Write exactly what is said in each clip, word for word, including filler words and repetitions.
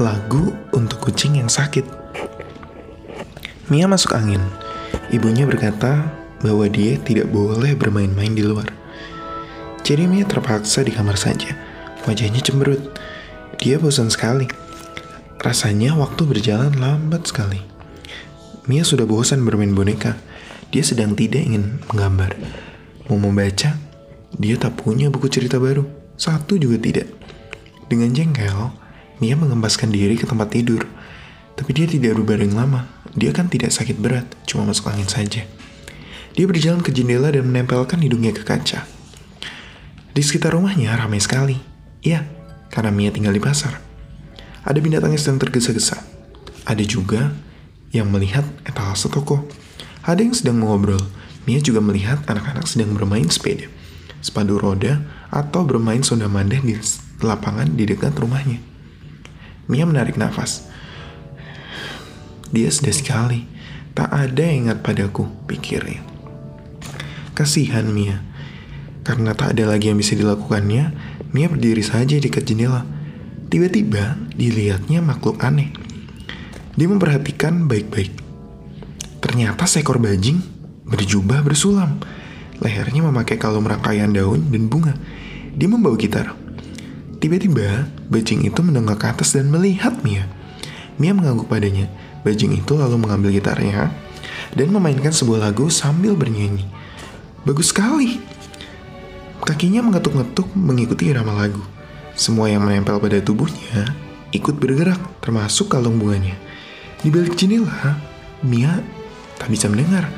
lagu untuk kucing yang sakit. Mia masuk angin. Ibunya berkata bahwa dia tidak boleh bermain-main di luar. Jadi Mia terpaksa di kamar saja. Wajahnya cemberut. Dia bosan sekali. Rasanya waktu berjalan lambat sekali. Mia sudah bosan bermain boneka. Dia sedang tidak ingin menggambar. Mau membaca? Dia tak punya buku cerita baru. Satu juga tidak. Dengan jengkel, Mia mengempaskan diri ke tempat tidur. Tapi dia tidak berbaring lama. Dia kan tidak sakit berat, cuma masuk angin saja. Dia berjalan ke jendela dan menempelkan hidungnya ke kaca. Di sekitar rumahnya ramai sekali. Iya, karena Mia tinggal di pasar. Ada binatang yang sedang tergesa-gesa. Ada juga yang melihat etalase toko. Ada yang sedang mengobrol. Mia juga melihat anak-anak sedang bermain sepeda, sepatu roda, atau bermain sondamanda di lapangan di dekat rumahnya. Mia menarik nafas. Dia sedih sekali. Tak ada yang ingat padaku, pikirnya. Kasihan Mia. Karena tak ada lagi yang bisa dilakukannya, Mia berdiri saja dekat jendela. Tiba-tiba dilihatnya makhluk aneh. Dia memperhatikan baik-baik. Ternyata seekor bajing berjubah bersulam. Lehernya memakai kalung rangkaian daun dan bunga. Dia membawa gitar. Tiba-tiba bajing itu menengok ke atas dan melihat Mia. Mia mengangguk padanya. Bajing itu lalu mengambil gitarnya dan memainkan sebuah lagu sambil bernyanyi. Bagus sekali. Kakinya mengetuk-ngetuk mengikuti irama lagu. Semua yang menempel pada tubuhnya ikut bergerak, termasuk kalung bunganya. Di balik jendela, Mia tak bisa mendengar.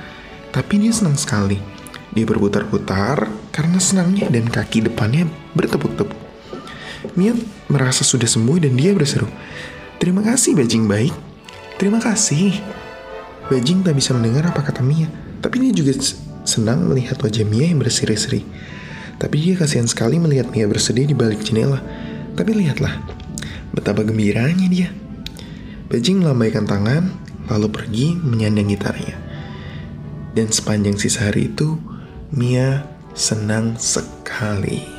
Tapi dia senang sekali. Dia berputar-putar karena senangnya dan kaki depannya bertepuk-tepuk. Mia merasa sudah sembuh dan dia berseru, "Terima kasih bajing baik. Terima kasih." Bajing tak bisa mendengar apa kata Mia, tapi dia juga senang melihat wajah Mia yang berseri-seri. Tapi dia kasihan sekali melihat Mia bersedih di balik jendela. Tapi lihatlah, betapa gembiranya dia. Bajing melambaikan tangan, lalu pergi menyandang gitarnya. Dan sepanjang sisa hari itu, Mia senang sekali.